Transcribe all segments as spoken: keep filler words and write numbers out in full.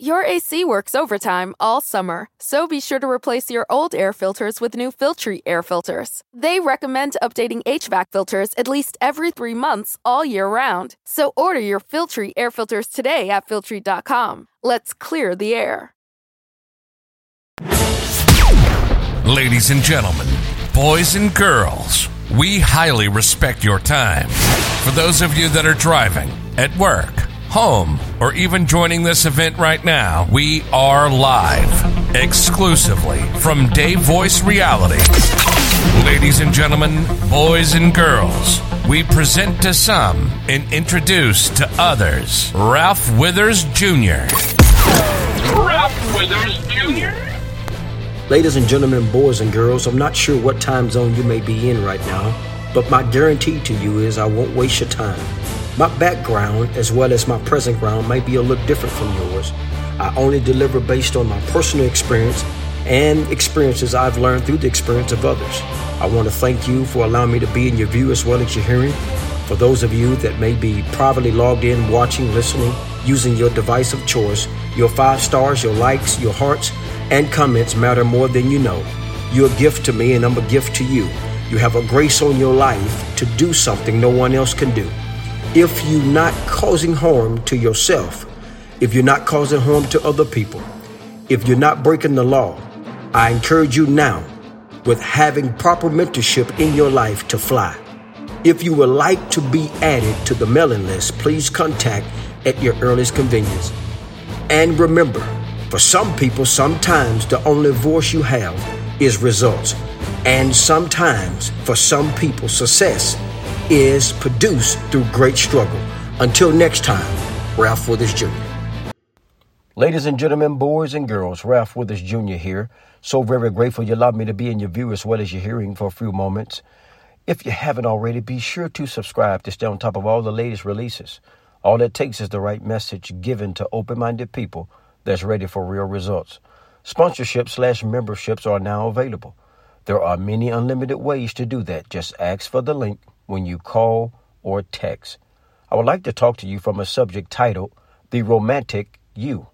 Your A C works overtime all summer, so be sure to replace your old air filters with new Filtry air filters. They recommend updating H V A C filters at least every three months all year round. So order your Filtry air filters today at filtry dot com. Let's clear the air. Ladies and gentlemen, boys and girls, we highly respect your time. For those of you that are driving, at work, home, or even joining this event right now, we are live exclusively from Dave Voice Reality. Ladies and gentlemen, boys and girls, we present to some and introduce to others Ralph Withers, Junior Ralph Withers, Junior Ladies and gentlemen, boys and girls, I'm not sure what time zone you may be in right now, but my guarantee to you is I won't waste your time. My background, as well as my present ground, may be a little different from yours. I only deliver based on my personal experience and experiences I've learned through the experience of others. I want to thank you for allowing me to be in your view as well as your hearing. For those of you that may be privately logged in, watching, listening, using your device of choice, your five stars, your likes, your hearts, and comments matter more than you know. You're a gift to me and I'm a gift to you. You have a grace on your life to do something no one else can do. If you're not causing harm to yourself, if you're not causing harm to other people, if you're not breaking the law, I encourage you now with having proper mentorship in your life to fly. If you would like to be added to the mailing list, please contact at your earliest convenience. And remember, for some people, sometimes the only voice you have is results. And sometimes, for some people, success is produced through great struggle. Until next time, Ralph Withers Junior Ladies and gentlemen, boys and girls, Ralph Withers Junior here. So very grateful you allowed me to be in your view as well as your hearing for a few moments. If you haven't already, be sure to subscribe to stay on top of all the latest releases. All it takes is the right message given to open-minded people that's ready for real results. Sponsorships slash memberships are now available. There are many unlimited ways to do that. Just ask for the link when you call or text. I would like to talk to you from a subject titled, The Romantic You.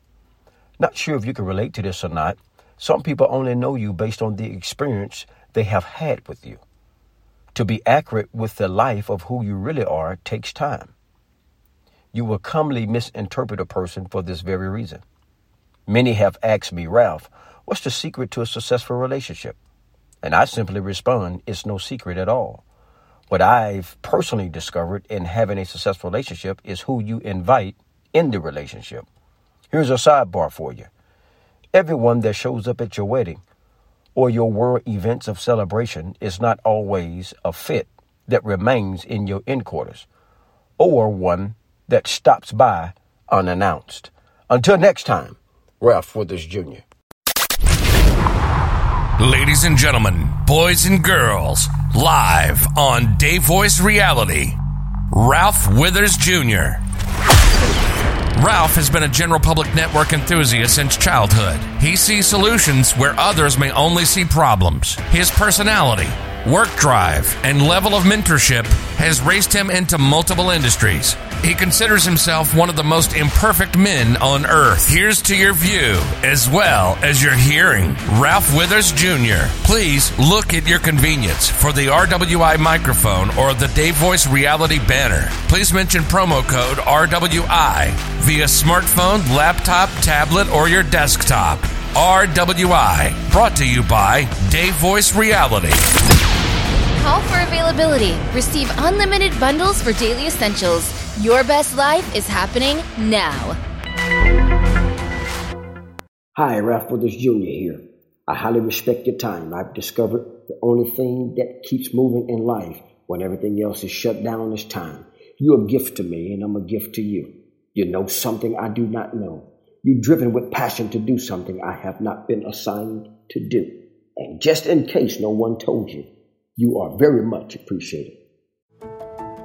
Not sure if you can relate to this or not. Some people only know you based on the experience they have had with you. To be accurate with the life of who you really are takes time. You will commonly misinterpret a person for this very reason. Many have asked me, Ralph, what's the secret to a successful relationship? And I simply respond, it's no secret at all. What I've personally discovered in having a successful relationship is who you invite in the relationship. Here's a sidebar for you. Everyone that shows up at your wedding or your world events of celebration is not always a fit that remains in your in-quarters or one that stops by unannounced. Until next time, Ralph Withers Junior Ladies and gentlemen, boys and girls, live on Dave Voice Reality, Ralph Withers Junior Ralph has been a general public network enthusiast since childhood. He sees solutions where others may only see problems. His personality, work drive, and level of mentorship has raised him into multiple industries. He considers himself one of the most imperfect men on earth. Here's to your view, as well as your hearing. Ralph Withers Junior Please look at your convenience for the R W I microphone or the Dave Voice Reality banner. Please mention promo code R W I via smartphone, laptop, tablet, or your desktop. R W I, brought to you by Dave Voice Reality. Call for availability. Receive unlimited bundles for daily essentials. Your best life is happening now. Hi, Ralph Withers Junior here. I highly respect your time. I've discovered the only thing that keeps moving in life when everything else is shut down is time. You're a gift to me and I'm a gift to you. You know something I do not know. You're driven with passion to do something I have not been assigned to do. And just in case no one told you, you are very much appreciated.